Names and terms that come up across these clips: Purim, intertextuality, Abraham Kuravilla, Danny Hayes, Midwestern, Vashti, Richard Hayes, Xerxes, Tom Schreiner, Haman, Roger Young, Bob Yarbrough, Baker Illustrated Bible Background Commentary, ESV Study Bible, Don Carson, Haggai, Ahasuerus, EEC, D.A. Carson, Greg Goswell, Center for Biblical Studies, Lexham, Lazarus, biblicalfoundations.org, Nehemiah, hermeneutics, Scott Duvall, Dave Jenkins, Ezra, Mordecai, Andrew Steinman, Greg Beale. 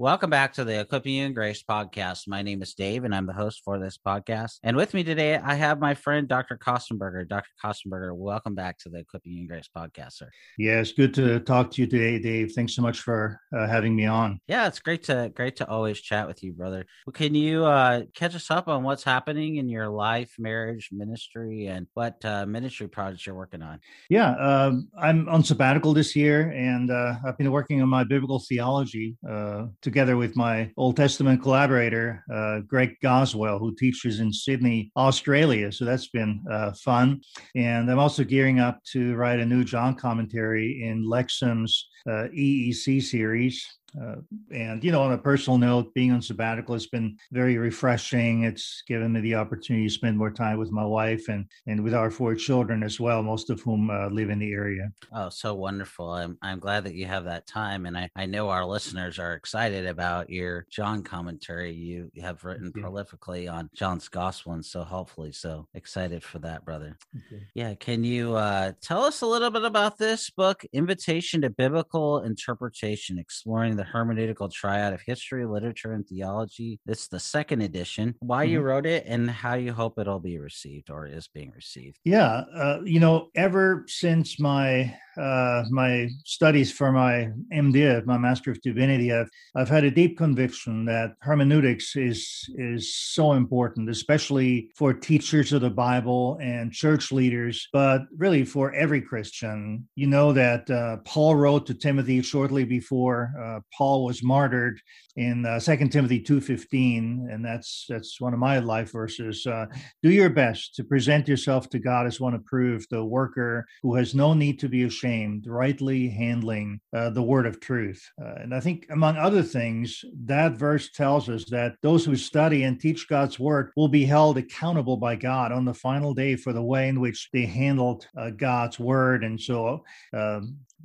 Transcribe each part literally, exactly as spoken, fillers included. Welcome back to the Equipping You in Grace podcast. My name is Dave, and I'm the host for this podcast. And with me today, I have my friend, Doctor Kostenberger. Doctor Kostenberger, welcome back to the Equipping You in Grace podcast, sir. Yeah, it's good to talk to you today, Dave. Thanks so much for uh, having me on. Yeah, it's great to great to always chat with you, brother. Well, can you uh, catch us up on what's happening in your life, marriage, ministry, and what uh, ministry projects you're working on? Yeah, uh, I'm on sabbatical this year, and uh, I've been working on my biblical theology uh, to together with my Old Testament collaborator, uh, Greg Goswell, who teaches in Sydney, Australia. So that's been uh, fun. And I'm also gearing up to write a new John commentary in Lexham's uh, E E C series. Uh, and, you know, on a personal note, being on sabbatical has been very refreshing. It's given me the opportunity to spend more time with my wife and, and with our four children as well, most of whom uh, live in the area. Oh, so wonderful. I'm I'm glad that you have that time. And I, I know our listeners are excited about your John commentary. You have written yeah. prolifically on John's gospel, and so hopefully so excited for that, brother. Okay. Yeah. Can you uh, tell us a little bit about this book, Invitation to Biblical Interpretation, Exploring the Hermeneutical Triad of History, Literature, and Theology. It's the second edition. Why mm-hmm. you wrote it and how you hope it'll be received or is being received. Yeah. Uh, you know, ever since my uh, my studies for my M D iv, my Master of Divinity, I've, I've had a deep conviction that hermeneutics is, is so important, especially for teachers of the Bible and church leaders, but really for every Christian. You know that uh, Paul wrote to Timothy shortly before uh, Paul was martyred in uh, Second Timothy two fifteen, and that's that's one of my life verses. Uh, Do your best to present yourself to God as one approved, the worker who has no need to be ashamed, rightly handling uh, the word of truth. Uh, and I think, among other things, that verse tells us that those who study and teach God's word will be held accountable by God on the final day for the way in which they handled uh, God's word. And so uh,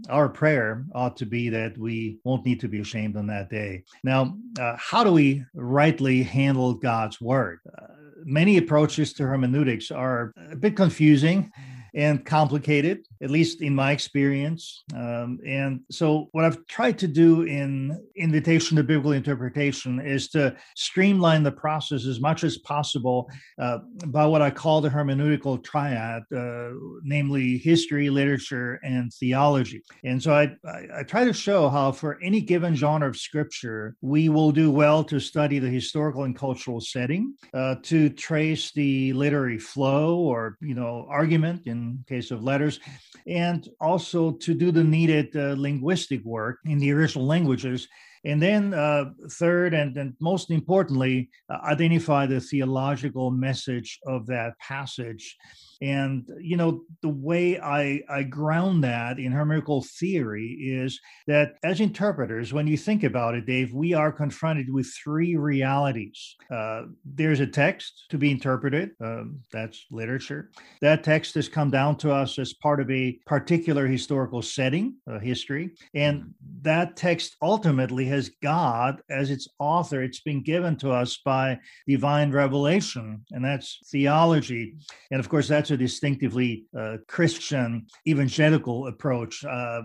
our prayer ought to be that we won't need to be ashamed on that day. Now, uh, how do we rightly handle God's word? Uh, many approaches to hermeneutics are a bit confusing and complicated, at least in my experience. Um, and so what I've tried to do in Invitation to Biblical Interpretation is to streamline the process as much as possible uh, by what I call the hermeneutical triad, uh, namely history, literature, and theology. And so I, I, I try to show how for any given genre of scripture, we will do well to study the historical and cultural setting, uh, to trace the literary flow or, you know, argument in in case of letters, and also to do the needed uh, linguistic work in the original languages. And then uh, third, and, and most importantly, uh, identify the theological message of that passage. And, you know, the way I, I ground that in hermeneutical theory is that as interpreters, when you think about it, Dave, we are confronted with three realities. Uh, there's a text to be interpreted. Um, that's literature. That text has come down to us as part of a particular historical setting, uh, history. And that text ultimately has God as its author. It's been given to us by divine revelation, and that's theology. And of course, that's a distinctively uh, Christian evangelical approach. Uh,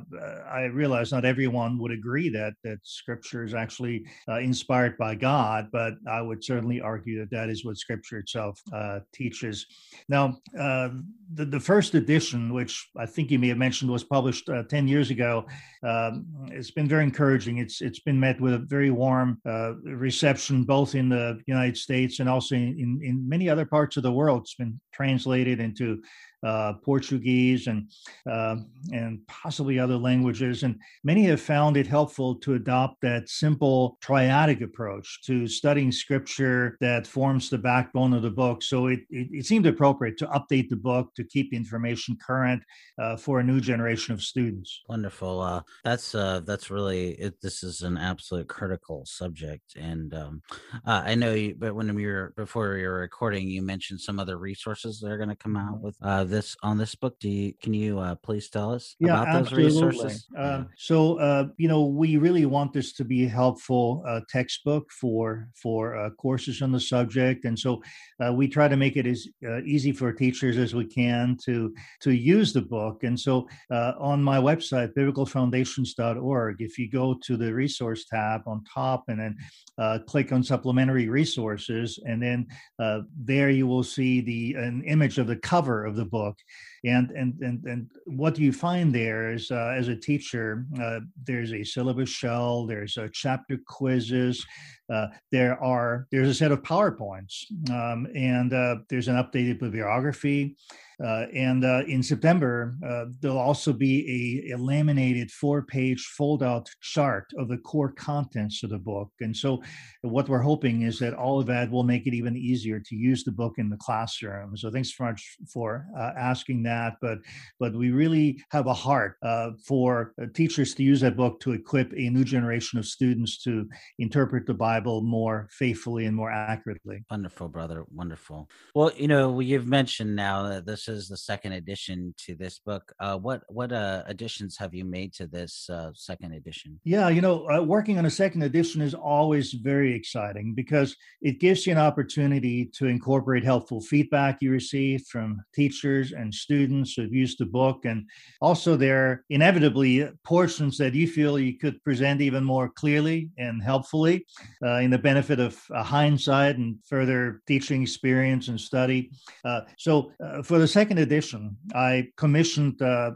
I realize not everyone would agree that that Scripture is actually uh, inspired by God, but I would certainly argue that that is what Scripture itself uh, teaches. Now, uh, the, the first edition, which I think you may have mentioned, was published uh, ten years ago. Um, it's been very encouraging. It's it's been met with a very warm uh, reception, both in the United States and also in, in, in many other parts of the world. It's been translated into uh, Portuguese, and uh, and possibly other languages. And many have found it helpful to adopt that simple triadic approach to studying Scripture that forms the backbone of the book. So it it, it seemed appropriate to update the book to keep the information current uh, for a new generation of students. Wonderful. Uh, that's uh, that's really it. This is an absolute critical subject, and um, uh, I know you. But when we were before we were recording, you mentioned some other resources that are going to come out with uh, this on this book. Do you, can you uh, please tell us yeah, about absolutely. those resources? Uh, yeah. So uh, you know, we really want this to be a helpful uh, textbook for for uh, courses on the subject, and so uh, we try to make it as uh, easy for teachers as we can to to use the book. And so uh, on my website, biblical foundations dot org, if you go to the resource tab on top and then uh, click on supplementary resources, and then uh, there you will see the an image of the cover of the book. And and and and what you find there is, uh, as a teacher, uh, there's a syllabus shell, there's a chapter quizzes, uh, there are there's a set of PowerPoints, um, and uh, there's an updated bibliography. Uh, and uh, in September, uh, there'll also be a, a laminated four-page fold-out chart of the core contents of the book. And so what we're hoping is that all of that will make it even easier to use the book in the classroom. So thanks so much for uh, asking that. But but we really have a heart uh, for teachers to use that book to equip a new generation of students to interpret the Bible more faithfully and more accurately. Wonderful, brother. Wonderful. Well, you know, you've mentioned now that this is the second edition to this book. Uh, what what uh, additions have you made to this uh, second edition? Yeah, you know, uh, working on a second edition is always very exciting because it gives you an opportunity to incorporate helpful feedback you receive from teachers and students who've used the book. And also there are inevitably portions that you feel you could present even more clearly and helpfully uh, in the benefit of uh, hindsight and further teaching experience and study. Uh, so uh, for the second edition, I commissioned uh,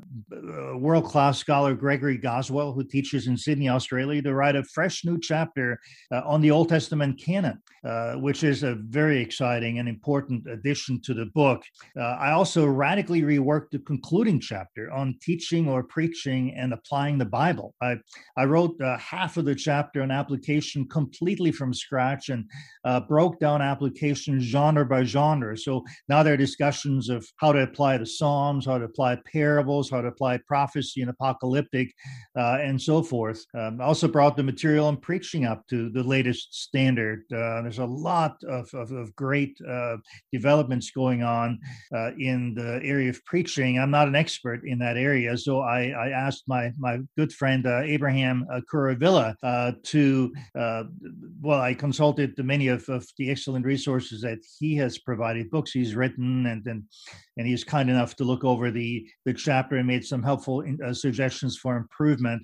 world-class scholar Gregory Goswell, who teaches in Sydney, Australia, to write a fresh new chapter uh, on the Old Testament canon, uh, which is a very exciting and important addition to the book. Uh, I also radically reworked the concluding chapter on teaching or preaching and applying the Bible. I, I wrote uh, half of the chapter on application completely from scratch and uh, broke down application genre by genre. So now there are discussions of how to apply the Psalms, how to apply parables, how to apply prophecy and apocalyptic, uh, and so forth. Um, I also brought the material I'm preaching up to the latest standard. Uh, there's a lot of, of, of great uh, developments going on uh, in the area of preaching. I'm not an expert in that area, so I, I asked my, my good friend uh, Abraham uh, Kuravilla uh, to, uh, well, I consulted many of, of the excellent resources that he has provided, books he's written, and then And he was kind enough to look over the, the chapter and made some helpful in, uh, suggestions for improvement.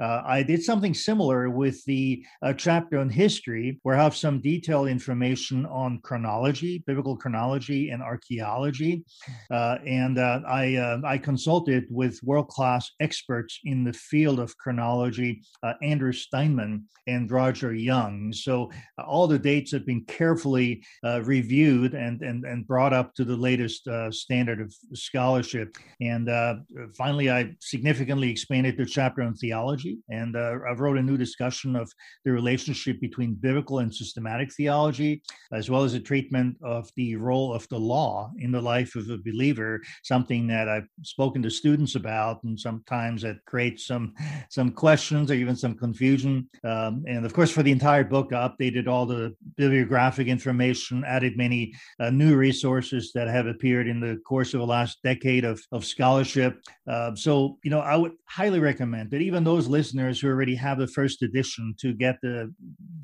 Uh, I did something similar with the uh, chapter on history, where I have some detailed information on chronology, biblical chronology, and archaeology. Uh, and uh, I uh, I consulted with world-class experts in the field of chronology, uh, Andrew Steinman and Roger Young. So uh, all the dates have been carefully uh, reviewed and, and, and brought up to the latest Uh, standard of scholarship. And uh, finally, I significantly expanded the chapter on theology. And uh, I wrote a new discussion of the relationship between biblical and systematic theology, as well as a treatment of the role of the law in the life of a believer, something that I've spoken to students about. And sometimes that creates some, some questions or even some confusion. Um, and of course, for the entire book, I updated all the bibliographic information, added many uh, new resources that have appeared in the course of the last decade of, of scholarship. Uh, so, you know, I would highly recommend that even those listeners who already have the first edition to get the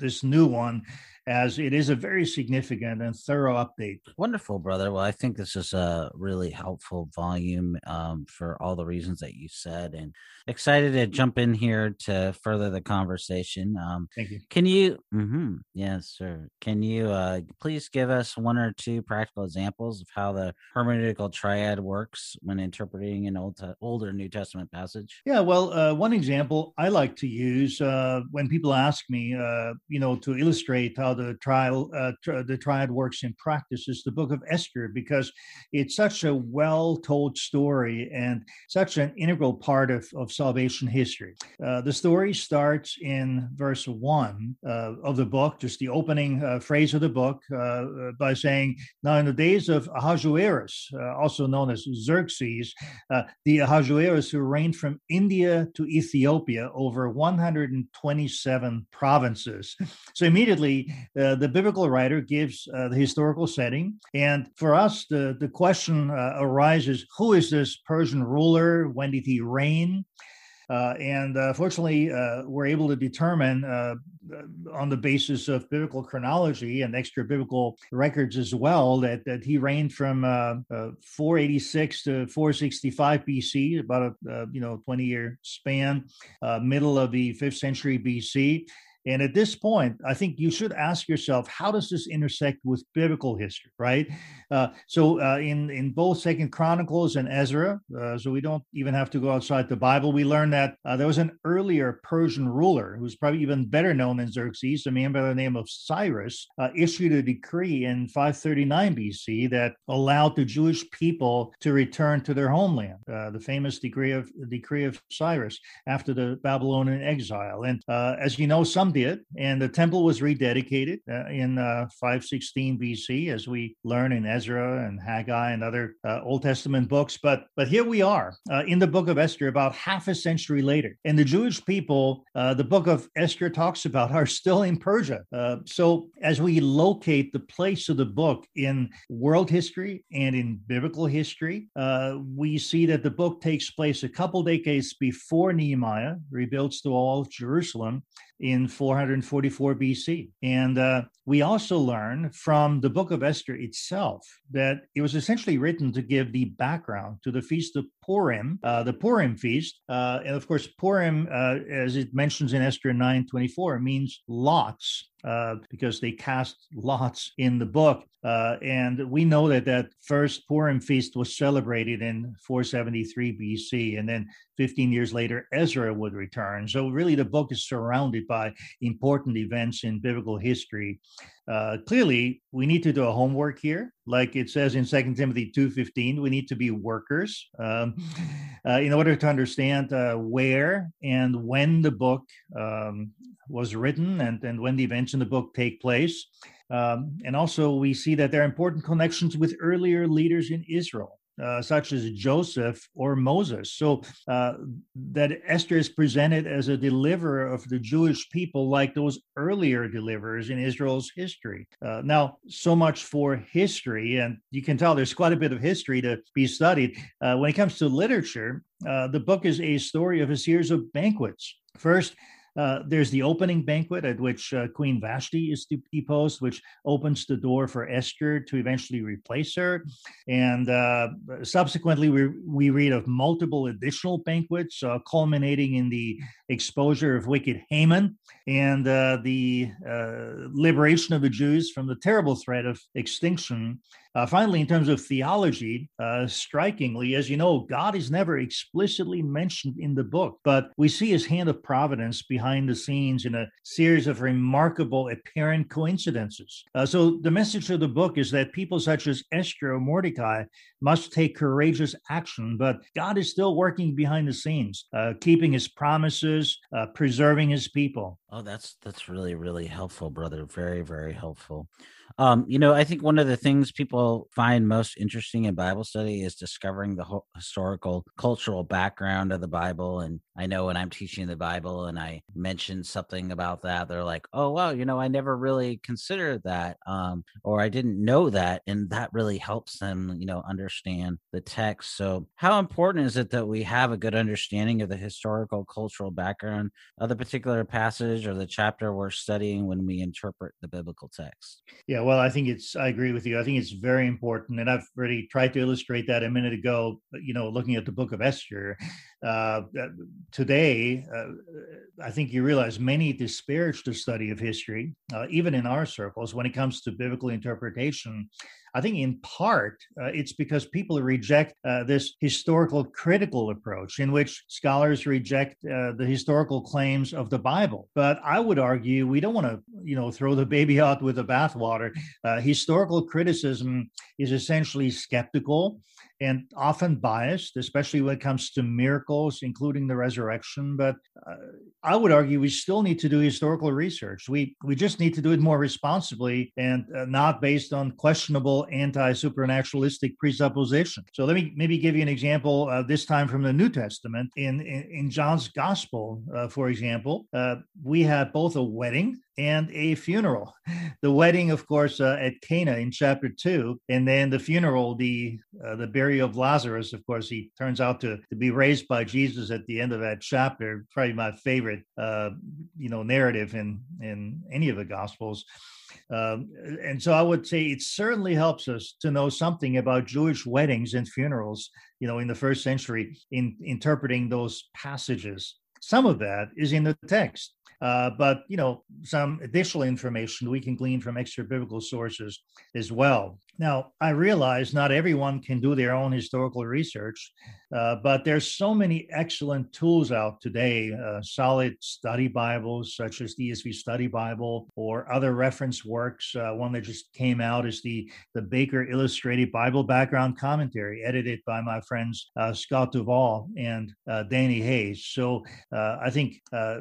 this new one, as it is a very significant and thorough update. Wonderful, brother. Well, I think this is a really helpful volume um, for all the reasons that you said, and excited to jump in here to further the conversation. Um, Thank you. Can you, mm-hmm, yes, sir. Can you uh, please give us one or two practical examples of how the hermeneutical triad works when interpreting an old, old or New Testament passage? Yeah, well, uh, one example I like to use uh, when people ask me, uh, you know, to illustrate how the trial, uh, tr- the triad works in practice is the book of Esther, because it's such a well-told story and such an integral part of, of salvation history. Uh, the story starts in verse one uh, of the book, just the opening uh, phrase of the book, uh, by saying, now in the days of Ahasuerus, uh, also known as Xerxes, uh, the Ahasuerus who reigned from India to Ethiopia over one hundred twenty-seven provinces. So immediately, uh, the biblical writer gives uh, the historical setting. And for us, the, the question uh, arises, who is this Persian ruler? When did he reign? Uh, and uh, fortunately, uh, we're able to determine uh, on the basis of biblical chronology and extra biblical records as well, that, that he reigned from uh, uh, four eighty-six to four sixty-five B C, about a uh, you know twenty-year span, uh, middle of the fifth century B C. And at this point, I think you should ask yourself, how does this intersect with biblical history, right? Uh, so uh, in, in both Second Chronicles and Ezra, uh, so we don't even have to go outside the Bible, we learn that uh, there was an earlier Persian ruler who's probably even better known than Xerxes, a man by the name of Cyrus, uh, issued a decree in five thirty-nine B C that allowed the Jewish people to return to their homeland, uh, the famous decree of, decree of Cyrus after the Babylonian exile. And uh, as you know, some did, and the temple was rededicated uh, in uh, five sixteen B C, as we learn in Ezra and Haggai and other uh, Old Testament books. But but here we are uh, in the book of Esther, about half a century later, and the Jewish people, uh, the book of Esther talks about, are still in Persia. Uh, so as we locate the place of the book in world history and in biblical history, uh, we see that the book takes place a couple decades before Nehemiah rebuilds the wall of Jerusalem in four forty-four B C. And uh, we also learn from the book of Esther itself that it was essentially written to give the background to the Feast of Purim, uh, the Purim feast. Uh, and of course, Purim, uh, as it mentions in Esther nine twenty-four, means lots, uh, because they cast lots in the book. Uh, and we know that that first Purim feast was celebrated in four seventy-three B C, and then fifteen years later, Ezra would return. So really, the book is surrounded by important events in biblical history. Uh, clearly, we need to do a homework here. Like it says in Second Timothy two fifteen, we need to be workers um, uh, in order to understand uh, where and when the book um, was written and, and when the events in the book take place. Um, and also, we see that there are important connections with earlier leaders in Israel, Uh, such as Joseph or Moses. So uh, that Esther is presented as a deliverer of the Jewish people like those earlier deliverers in Israel's history. Uh, now, so much for history, and you can tell there's quite a bit of history to be studied. Uh, when it comes to literature, uh, the book is a story of a series of banquets. First, Uh, there's the opening banquet at which uh, Queen Vashti is deposed, which opens the door for Esther to eventually replace her. And uh, subsequently, we, we read of multiple additional banquets, uh, culminating in the exposure of wicked Haman and uh, the uh, liberation of the Jews from the terrible threat of extinction. Uh, finally, in terms of theology, uh, strikingly, as you know, God is never explicitly mentioned in the book, but we see his hand of providence behind the scenes in a series of remarkable apparent coincidences. Uh, so the message of the book is that people such as Esther or Mordecai must take courageous action, but God is still working behind the scenes, uh, keeping his promises, uh, preserving his people. Oh, that's that's really, really helpful, brother. Very, very helpful. Um, you know, I think one of the things people find most interesting in Bible study is discovering the whole historical, cultural background of the Bible. And I know when I'm teaching the Bible and I mention something about that, they're like, oh, wow, you know, I never really considered that, um, or I didn't know that. And that really helps them, you know, understand the text. So how important is it that we have a good understanding of the historical, cultural background of the particular passage or the chapter we're studying when we interpret the biblical text? Yeah. Well, I think it's, I agree with you. I think it's very important. And I've already tried to illustrate that a minute ago, you know, looking at the book of Esther. Uh, today, uh, I think you realize many disparage the study of history, uh, even in our circles, when it comes to biblical interpretation. I think in part, uh, it's because people reject uh, this historical critical approach in which scholars reject uh, the historical claims of the Bible. But I would argue we don't want to, you know, throw the baby out with the bathwater. Uh, historical criticism is essentially skeptical and often biased, especially when it comes to miracles, including the resurrection. But uh, I would argue we still need to do historical research. We we just need to do it more responsibly and uh, not based on questionable anti-supernaturalistic presuppositions. So let me maybe give you an example, uh, this time from the New Testament. In, in, in John's Gospel, uh, for example, uh, we have both a wedding and a funeral. The wedding, of course, uh, at Cana in chapter two, and then the funeral, the uh, the burial of Lazarus. Of course, he turns out to, to be raised by Jesus at the end of that chapter. Probably my favorite, uh, you know, narrative in in any of the Gospels. Um, and so I would say it certainly helps us to know something about Jewish weddings and funerals, you know, in the first century, in interpreting those passages. Some of that is in the text. Uh, but, you know, some additional information we can glean from extra biblical sources as well. Now, I realize not everyone can do their own historical research, uh, but there's so many excellent tools out today, uh, solid study Bibles such as the E S V Study Bible or other reference works. Uh, one that just came out is the, the Baker Illustrated Bible Background Commentary, edited by my friends uh, Scott Duvall and uh, Danny Hayes. So uh, I think uh,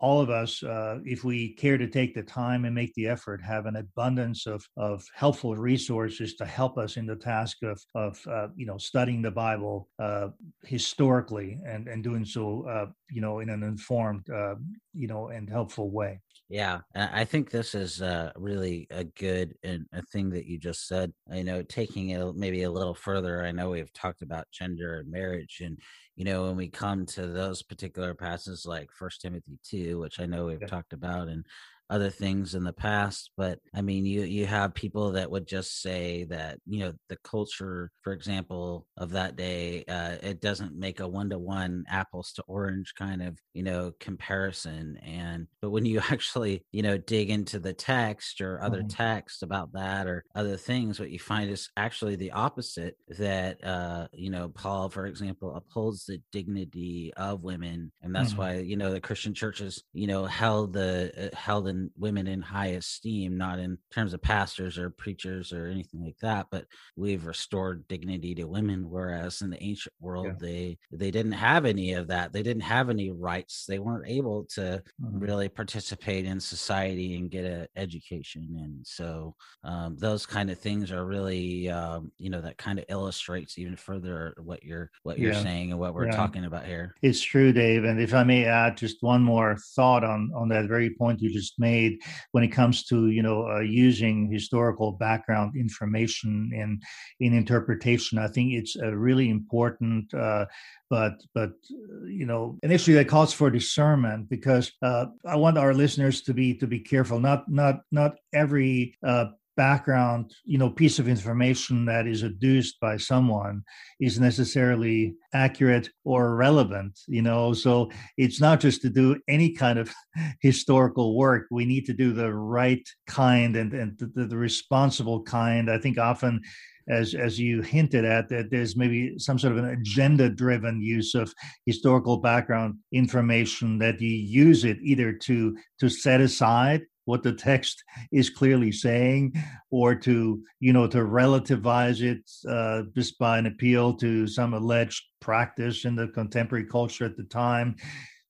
all of us, uh, if we care to take the time and make the effort, have an abundance of, of helpful resources to help us in the task of, of uh, you know, studying the Bible uh, historically and, and doing so, uh, you know, in an informed, uh, you know, and helpful way. Yeah, I think this is uh, really a good and a thing that you just said. You know, taking it maybe a little further, I know we've talked about gender and marriage, and, you know, when we come to those particular passages like First Timothy two, which I know we've yeah. talked about, and other things in the past. But I mean, you, you have people that would just say that, you know, the culture, for example, of that day, uh, it doesn't make a one-to-one apples to orange kind of, you know, comparison. And, but when you actually, you know, dig into the text or other mm-hmm. texts about that or other things, what you find is actually the opposite, that, uh, you know, Paul, for example, upholds the dignity of women. And that's mm-hmm. why, you know, the Christian churches, you know, held the, uh, held in women in high esteem, not in terms of pastors or preachers or anything like that, but we've restored dignity to women, whereas in the ancient world, yeah. they they didn't have any of that. They didn't have any rights. They weren't able to mm-hmm. really participate in society and get an education. And so um, those kind of things are really, um, you know, that kind of illustrates even further what you're what you're yeah. saying and what we're yeah. talking about here. It's true, Dave. And if I may add just one more thought on, on that very point you just made when it comes to, you know, uh, using historical background information and in, in interpretation. I think it's a really important, uh, but, but uh, you know, an issue that calls for discernment, because uh, I want our listeners to be to be careful. Not not not every uh, background, you know, piece of information that is adduced by someone is necessarily accurate or relevant, you know. So it's not just to do any kind of historical work. We need to do the right kind and, and the, the responsible kind. I think often, as as you hinted at, that there's maybe some sort of an agenda-driven use of historical background information, that you use it either to to set aside what the text is clearly saying, or to, you know, to relativize it uh, just by an appeal to some alleged practice in the contemporary culture at the time.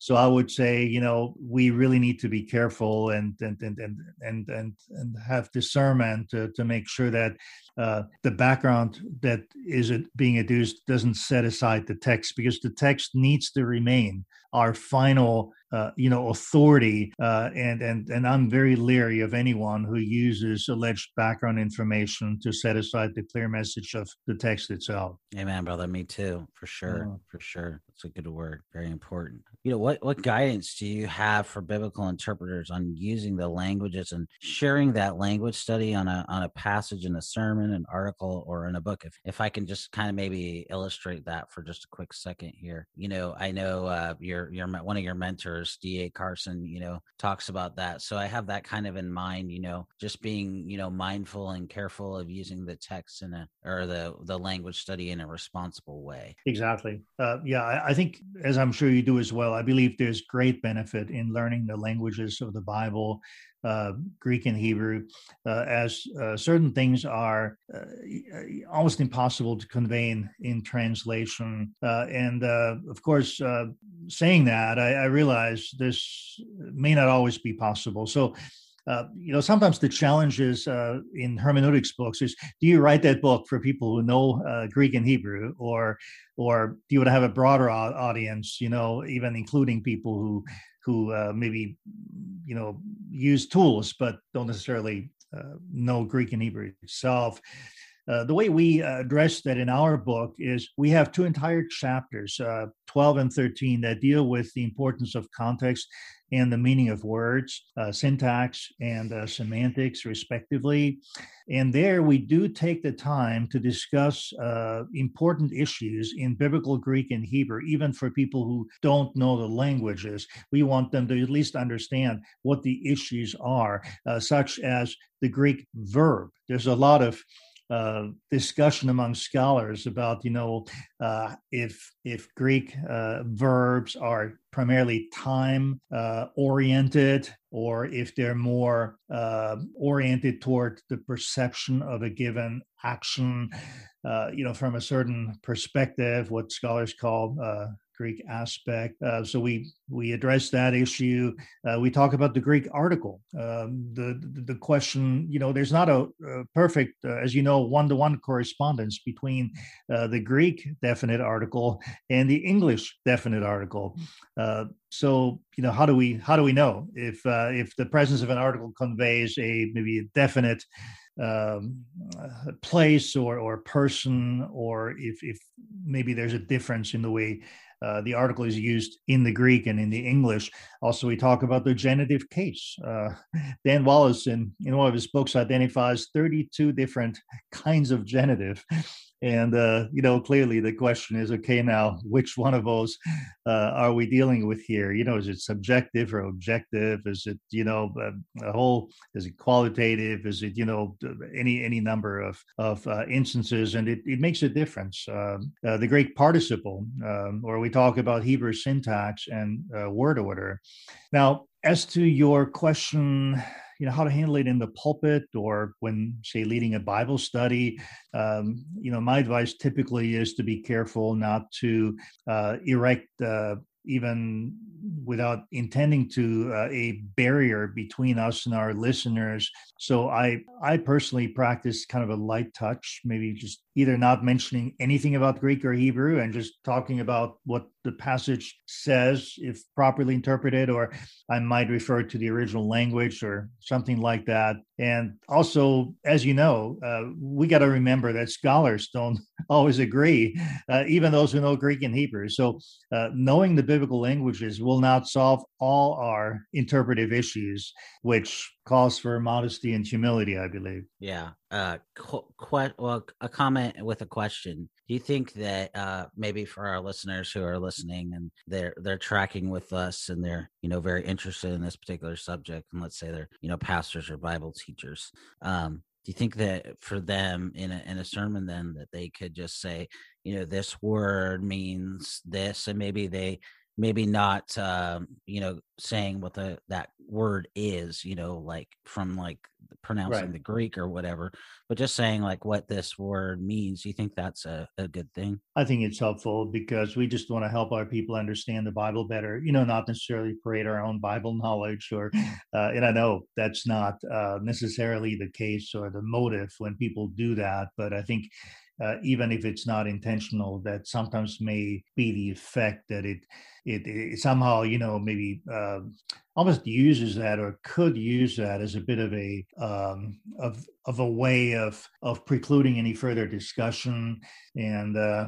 So I would say, you know, we really need to be careful and and and and and and have discernment to, to make sure that uh, the background that is being adduced doesn't set aside the text, because the text needs to remain our final, uh, you know, authority. Uh, and and and I'm very leery of anyone who uses alleged background information to set aside the clear message of the text itself. Amen, brother. Me too, for sure, yeah. for sure. That's a good word. Very important. You know, what what guidance do you have for biblical interpreters on using the languages and sharing that language study on a on a passage in a sermon? in an article or in a book. If if I can just kind of maybe illustrate that for just a quick second here. You know, I know uh, your your one of your mentors, D A Carson, you know, talks about that. So I have that kind of in mind, you know, just being, you know, mindful and careful of using the text in a, or the, the language study in a responsible way. Exactly. Uh, yeah, I, I think, as I'm sure you do as well, I believe there's great benefit in learning the languages of the Bible, uh, Greek and Hebrew, uh, as uh, certain things are uh, almost impossible to convey in, in translation. Uh, and uh, of course, uh, saying that, I, I realize this may not always be possible. So, Uh, you know, sometimes the challenge is uh, in hermeneutics books is, do you write that book for people who know uh, Greek and Hebrew, or or do you want to have a broader audience, you know, even including people who who uh, maybe, you know, use tools, but don't necessarily uh, know Greek and Hebrew itself? Uh, the way we uh, address that in our book is we have two entire chapters, uh, twelve and thirteen, that deal with the importance of context and the meaning of words, uh, syntax and uh, semantics, respectively. And there we do take the time to discuss uh, important issues in biblical Greek and Hebrew, even for people who don't know the languages. We want them to at least understand what the issues are, uh, such as the Greek verb. There's a lot of Uh, discussion among scholars about, you know, uh, if if Greek uh, verbs are primarily time uh, oriented, or if they're more uh, oriented toward the perception of a given action, uh, you know, from a certain perspective, what scholars call uh, Greek aspect. Uh, so we we address that issue. Uh, we talk about the Greek article. Um, the, the the question, you know, there's not a, a perfect, uh, as you know, one-to-one correspondence between uh, the Greek definite article and the English definite article. Uh, so you know, how do we how do we know if uh, if the presence of an article conveys a maybe a definite Um, place or or person, or if if maybe there's a difference in the way uh, the article is used in the Greek and in the English. Also, we talk about the genitive case. Uh, Dan Wallace, in, in one of his books, identifies thirty-two different kinds of genitive. And, uh, you know, clearly the question is, okay, now, which one of those uh, are we dealing with here? You know, is it subjective or objective? Is it, you know, a whole, is it qualitative? Is it, you know, any any number of, of uh, instances? And it, it makes a difference. Um, uh, the Greek participle, um, or we talk about Hebrew syntax and uh, word order. Now, as to your question, you know, how to handle it in the pulpit or when, say, leading a Bible study, um, you know, my advice typically is to be careful not to uh, erect uh, even without intending to, uh, a barrier between us and our listeners. So I I personally practice kind of a light touch, maybe just either not mentioning anything about Greek or Hebrew and just talking about what the passage says, if properly interpreted, or I might refer to the original language or something like that. And also, as you know, uh, we got to remember that scholars don't always agree, uh, even those who know Greek and Hebrew. So uh, knowing the biblical languages will not solve all our interpretive issues, which calls for modesty and humility, I believe. Yeah. Uh, qu- qu- well, a comment with a question. Do you think that uh, maybe for our listeners who are listening and they're they're tracking with us and they're, you know, very interested in this particular subject, and let's say they're, you know, pastors or Bible teachers, um, do you think that for them in a, in a sermon then that they could just say, you know, this word means this, and maybe they maybe not, um, you know, saying what the that word is, you know, like from like pronouncing right. the Greek or whatever, but just saying like what this word means. You think that's a, a good thing? I think it's helpful because we just want to help our people understand the Bible better, you know, not necessarily create our own Bible knowledge or, uh, and I know that's not uh, necessarily the case or the motive when people do that, but I think Uh, even if it's not intentional, that sometimes may be the effect that it it, it somehow, you know, maybe uh, almost uses that or could use that as a bit of a um, of of a way of of precluding any further discussion. And uh,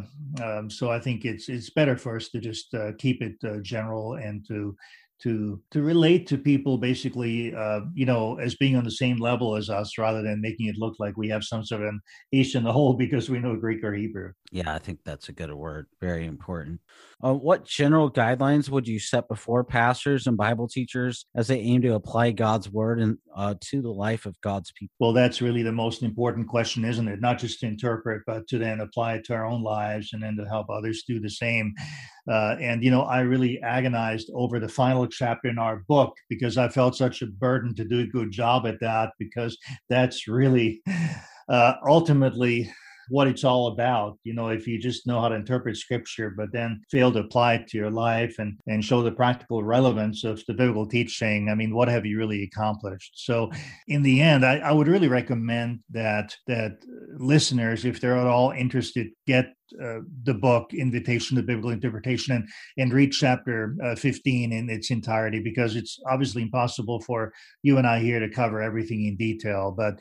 um, so I think it's it's better for us to just uh, keep it uh, general and to to to relate to people basically, uh, you know, as being on the same level as us, rather than making it look like we have some sort of an ace in the hole because we know Greek or Hebrew. Yeah, I think that's a good word. Very important. Uh, what general guidelines would you set before pastors and Bible teachers as they aim to apply God's word and uh, to the life of God's people? Well, that's really the most important question, isn't it? Not just to interpret, but to then apply it to our own lives and then to help others do the same. Uh, and, you know, I really agonized over the final chapter in our book because I felt such a burden to do a good job at that, because that's really uh, ultimately what it's all about. You know, if you just know how to interpret scripture, but then fail to apply it to your life and, and show the practical relevance of the biblical teaching, I mean, what have you really accomplished? So in the end, I, I would really recommend that that listeners, if they're at all interested, get Uh, the book, Invitation to Biblical Interpretation, and, and read chapter uh, fifteen in its entirety, because it's obviously impossible for you and I here to cover everything in detail. But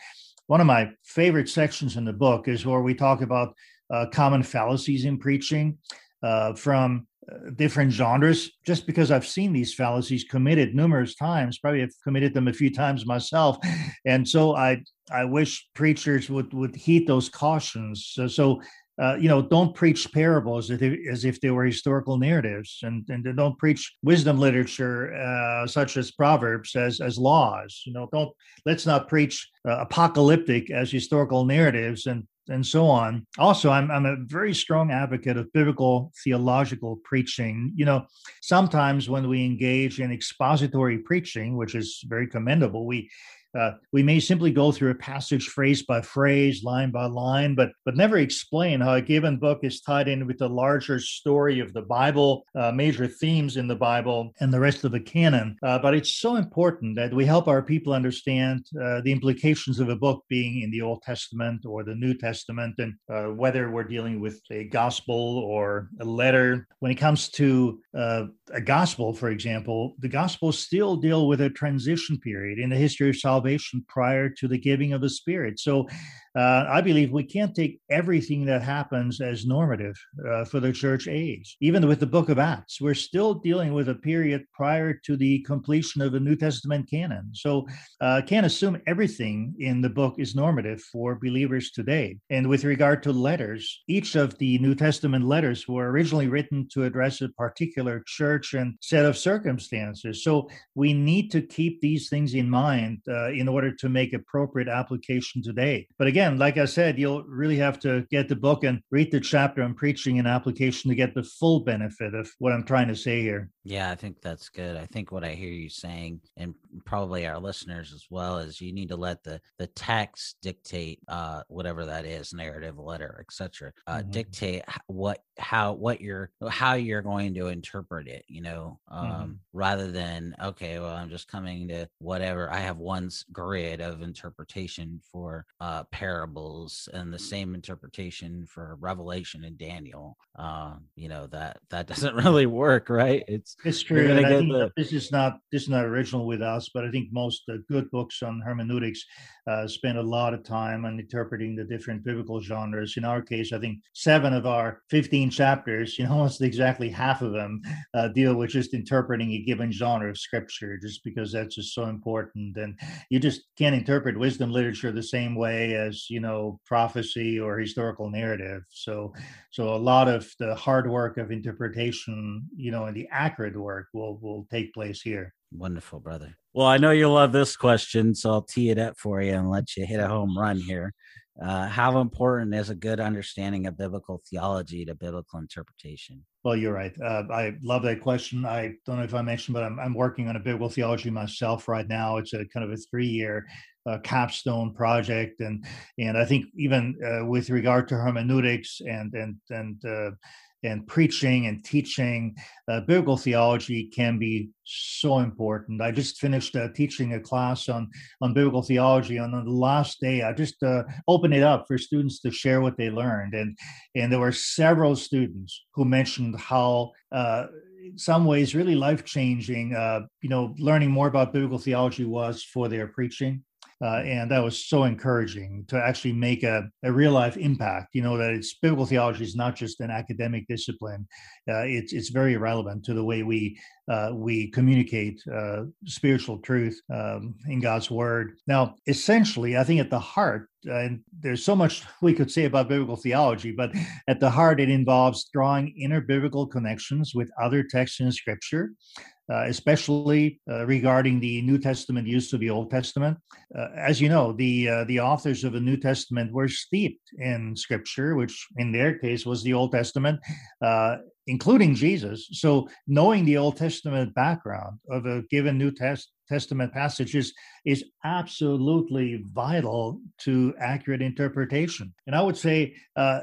one of my favorite sections in the book is where we talk about uh, common fallacies in preaching uh, from uh, different genres, just because I've seen these fallacies committed numerous times, probably have committed them a few times myself. And so I I wish preachers would, would heed those cautions. So, so Uh, you know, don't preach parables as if, as if they were historical narratives, and, and don't preach wisdom literature uh, such as Proverbs as as laws. You know, don't let's not preach uh, apocalyptic as historical narratives, and and so on. Also, I'm I'm a very strong advocate of biblical theological preaching. You know, sometimes when we engage in expository preaching, which is very commendable, we Uh, we may simply go through a passage phrase by phrase, line by line, but but never explain how a given book is tied in with the larger story of the Bible, uh, major themes in the Bible, and the rest of the canon. Uh, but it's so important that we help our people understand uh, the implications of a book being in the Old Testament or the New Testament, and uh, whether we're dealing with a gospel or a letter. When it comes to uh, a gospel, for example, the gospels still deal with a transition period in the history of salvation prior to the giving of the Spirit. So uh, I believe we can't take everything that happens as normative uh, for the church age. Even with the book of Acts, we're still dealing with a period prior to the completion of the New Testament canon. So uh, can't assume everything in the book is normative for believers today. And with regard to letters, each of the New Testament letters were originally written to address a particular church and set of circumstances. So we need to keep these things in mind uh, in order to make appropriate application today. But again, like I said, you'll really have to get the book and read the chapter on preaching and application to get the full benefit of what I'm trying to say here. Yeah, I think that's good. I think what I hear you saying, and probably our listeners as well, is you need to let the, the text dictate uh, whatever that is, narrative, letter, et cetera, uh, mm-hmm. dictate what, how, what you're, how you're going to interpret it, you know, um, mm-hmm. rather than, okay, well, I'm just coming to whatever. I have one grid of interpretation for uh, parables, and the same interpretation for Revelation and Daniel. Uh, you know, that that doesn't really work, right? It's it's true. And I think the... this is not this is not original with us, but I think most uh, good books on hermeneutics uh, spend a lot of time on interpreting the different biblical genres. In our case, I think seven of our fifteen chapters, you know, almost exactly half of them uh, deal with just interpreting a given genre of scripture, just because that's just so important. And you just can't interpret wisdom literature the same way as, you know, prophecy or historical narrative. So, so a lot of the hard work of interpretation, you know, and the accurate work will will take place here. Wonderful, brother. Well, I know you'll love this question, so I'll tee it up for you and let you hit a home run here. Uh, how important is a good understanding of biblical theology to biblical interpretation? Well, you're right. Uh, I love that question. I don't know if I mentioned, but I'm, I'm working on a biblical theology myself right now. It's a kind of a three-year uh, capstone project, and and I think even uh, with regard to hermeneutics and and and uh, and preaching and teaching, uh, biblical theology can be so important. I just finished uh, teaching a class on, on biblical theology, and on the last day, I just uh, opened it up for students to share what they learned. And, and there were several students who mentioned how, uh, in some ways, really life-changing, uh, you know, learning more about biblical theology was for their preaching. Uh, and that was so encouraging to actually make a, a real-life impact, you know, that it's biblical theology is not just an academic discipline. Uh, it's it's very relevant to the way we uh, we communicate uh, spiritual truth um, in God's Word. Now, essentially, I think at the heart, and there's so much we could say about biblical theology, but at the heart, it involves drawing interbiblical connections with other texts in Scripture, uh, especially uh, regarding the New Testament use of the Old Testament. Uh, as you know, the uh, the authors of the New Testament were steeped in Scripture, which in their case was the Old Testament, uh, including Jesus. So knowing the Old Testament background of a given New Test- Testament passage is, is absolutely vital to accurate interpretation. And I would say, uh,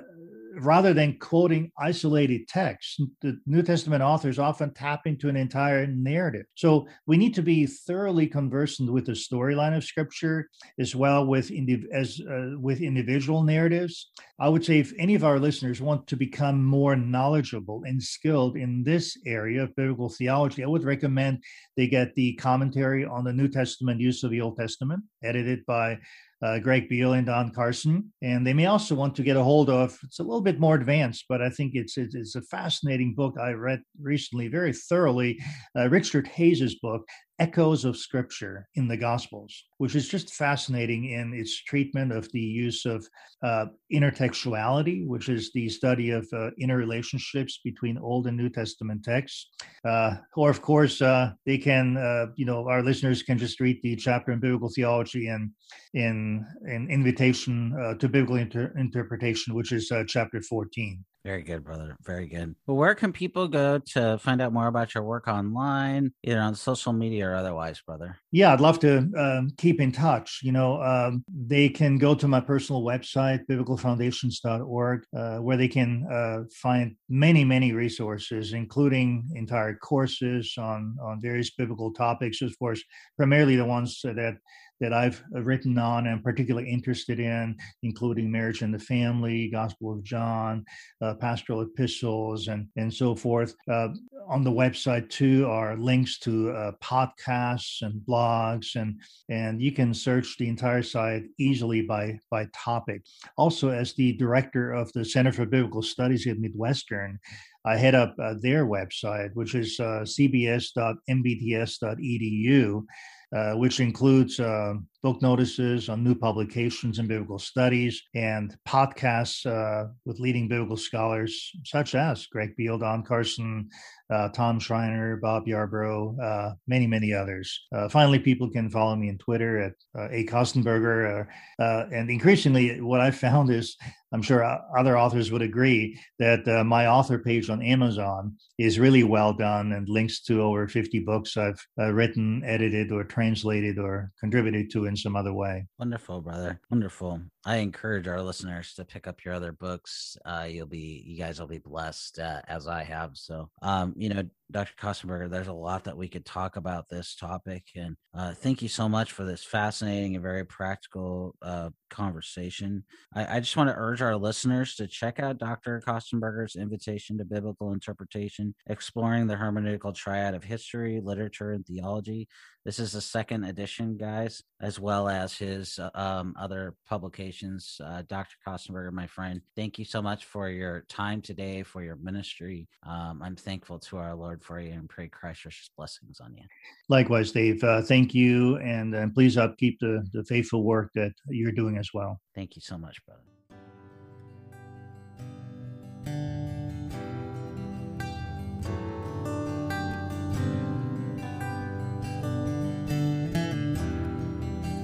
rather than quoting isolated texts, the New Testament authors often tap into an entire narrative. So we need to be thoroughly conversant with the storyline of Scripture, as well with indiv- as uh, with individual narratives. I would say if any of our listeners want to become more knowledgeable and skilled in this area of biblical theology, I would recommend they get the commentary on the New Testament use of the Old Testament, edited by Uh, Greg Beale and Dan Carson, and they may also want to get a hold of. It's a little bit more advanced, but I think it's it's, it's a fascinating book I read recently, very thoroughly. Uh, Richard Hayes' book, Echoes of Scripture in the Gospels, which is just fascinating in its treatment of the use of uh, intertextuality, which is the study of uh, interrelationships between Old and New Testament texts. Uh, or, of course, uh, they can, uh, you know, our listeners can just read the chapter in biblical theology and in an invitation uh, to biblical inter- interpretation, which is uh, chapter fourteen. Very good, brother. Very good. Well, where can people go to find out more about your work online, either on social media or otherwise, brother? Yeah, I'd love to um, keep in touch. You know, um, they can go to my personal website, biblical foundations dot org, uh, where they can uh, find many, many resources, including entire courses on, on various biblical topics, of course, primarily the ones that that I've written on and particularly interested in, including marriage and the family, Gospel of John, uh, pastoral epistles, and, and so forth. Uh, on the website, too, are links to uh, podcasts and blogs, and and you can search the entire site easily by, by topic. Also, as the director of the Center for Biblical Studies at Midwestern, I head up uh, their website, which is uh, c b s dot m b t s dot e d u. Uh, which includes uh, book notices on new publications in biblical studies and podcasts uh, with leading biblical scholars such as Greg Beale, Don Carson, uh, Tom Schreiner, Bob Yarbrough, uh, many, many others. Uh, finally, people can follow me on Twitter at uh, A. Kostenberger. Uh, uh, and increasingly, what I found is, I'm sure other authors would agree, that uh, my author page on Amazon is really well done and links to over fifty books I've uh, written, edited, or translated or contributed to in some other way. Wonderful, brother. Wonderful. I encourage our listeners to pick up your other books. Uh, you'll be, you guys will be blessed uh, as I have. So, um, you know, Doctor Kostenberger, there's a lot that we could talk about this topic. And uh, thank you so much for this fascinating and very practical uh, conversation. I, I just want to urge our listeners to check out Doctor Kostenberger's Invitation to Biblical Interpretation, Exploring the Hermeneutical Triad of History, Literature, and Theology. This is the second edition, guys, as well as his um, other publications. Uh, Doctor Kostenberger, my friend, thank you so much for your time today, for your ministry. Um, I'm thankful to our Lord for you and pray Christ's richest blessings on you. Likewise, Dave. Uh, thank you. And, and please upkeep the, the faithful work that you're doing as well. Thank you so much, brother.